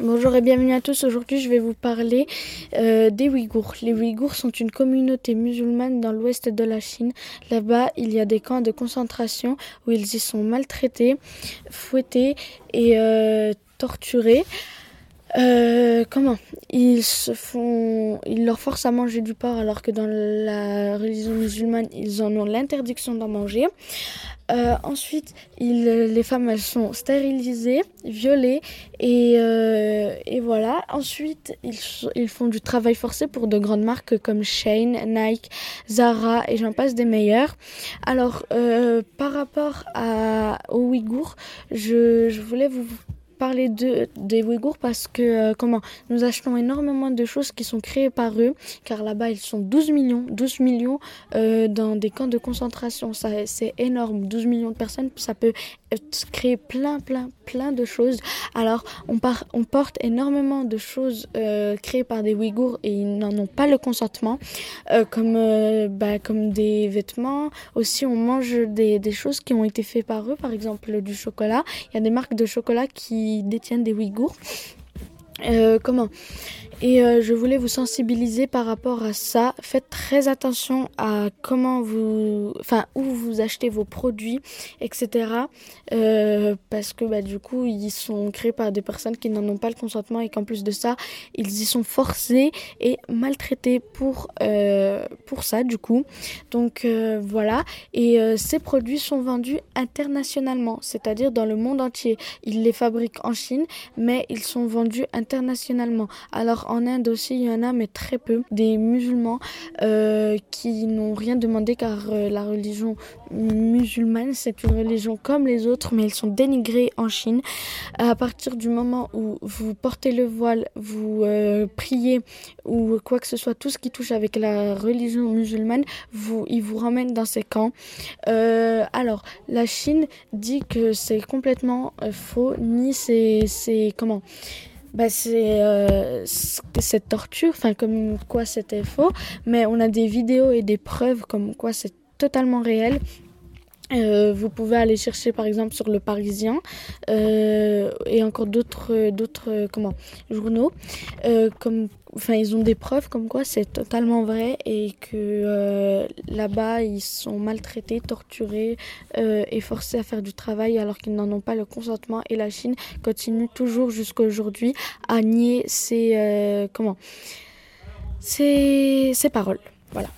Bonjour et bienvenue à tous. Aujourd'hui, je vais vous parler des Ouïghours. Les Ouïghours sont une communauté musulmane dans l'ouest de la Chine. Là-bas, il y a des camps de concentration où ils y sont maltraités, fouettés et torturés. Ils leur forcent à manger du porc alors que dans la religion musulmane, ils en ont l'interdiction d'en manger. Ensuite, les femmes, elles sont stérilisées, violées et voilà. Ensuite, ils font du travail forcé pour de grandes marques comme Shein, Nike, Zara et j'en passe des meilleurs. Alors, par rapport aux Ouïghours, je voulais vous parler des Ouïghours parce que nous achetons énormément de choses qui sont créées par eux, car là-bas ils sont 12 millions dans des camps de concentration. Ça, c'est énorme, 12 millions de personnes, ça peut créer plein de choses. Alors on porte énormément de choses créées par des Ouïghours et ils n'en ont pas le consentement, comme des vêtements. Aussi, on mange des choses qui ont été faites par eux, par exemple du chocolat. Il y a des marques de chocolat qui détiennent des Ouïghours. Je voulais vous sensibiliser par rapport à ça. Faites très attention à où vous achetez vos produits, etc. Parce que du coup, ils sont créés par des personnes qui n'en ont pas le consentement et qu'en plus de ça, ils y sont forcés et maltraités pour ça, du coup. Donc voilà. Et ces produits sont vendus internationalement, c'est-à-dire dans le monde entier. Ils les fabriquent en Chine, mais ils sont vendus internationalement. Alors en Inde aussi, il y en a, mais très peu. Des musulmans qui n'ont rien demandé, car la religion musulmane, c'est une religion comme les autres, mais ils sont dénigrés en Chine. À partir du moment où vous portez le voile, vous priez ou quoi que ce soit, tout ce qui touche avec la religion musulmane, ils vous ramènent dans ces camps. Alors, la Chine dit que c'est complètement faux, ni cette torture, comme quoi c'était faux, mais on a des vidéos et des preuves comme quoi c'est totalement réel. Vous pouvez aller chercher par exemple sur Le Parisien et encore d'autres journaux. Ils ont des preuves comme quoi c'est totalement vrai et que là-bas ils sont maltraités, torturés et forcés à faire du travail alors qu'ils n'en ont pas le consentement. Et la Chine continue toujours jusqu'à aujourd'hui à nier ces paroles. Voilà.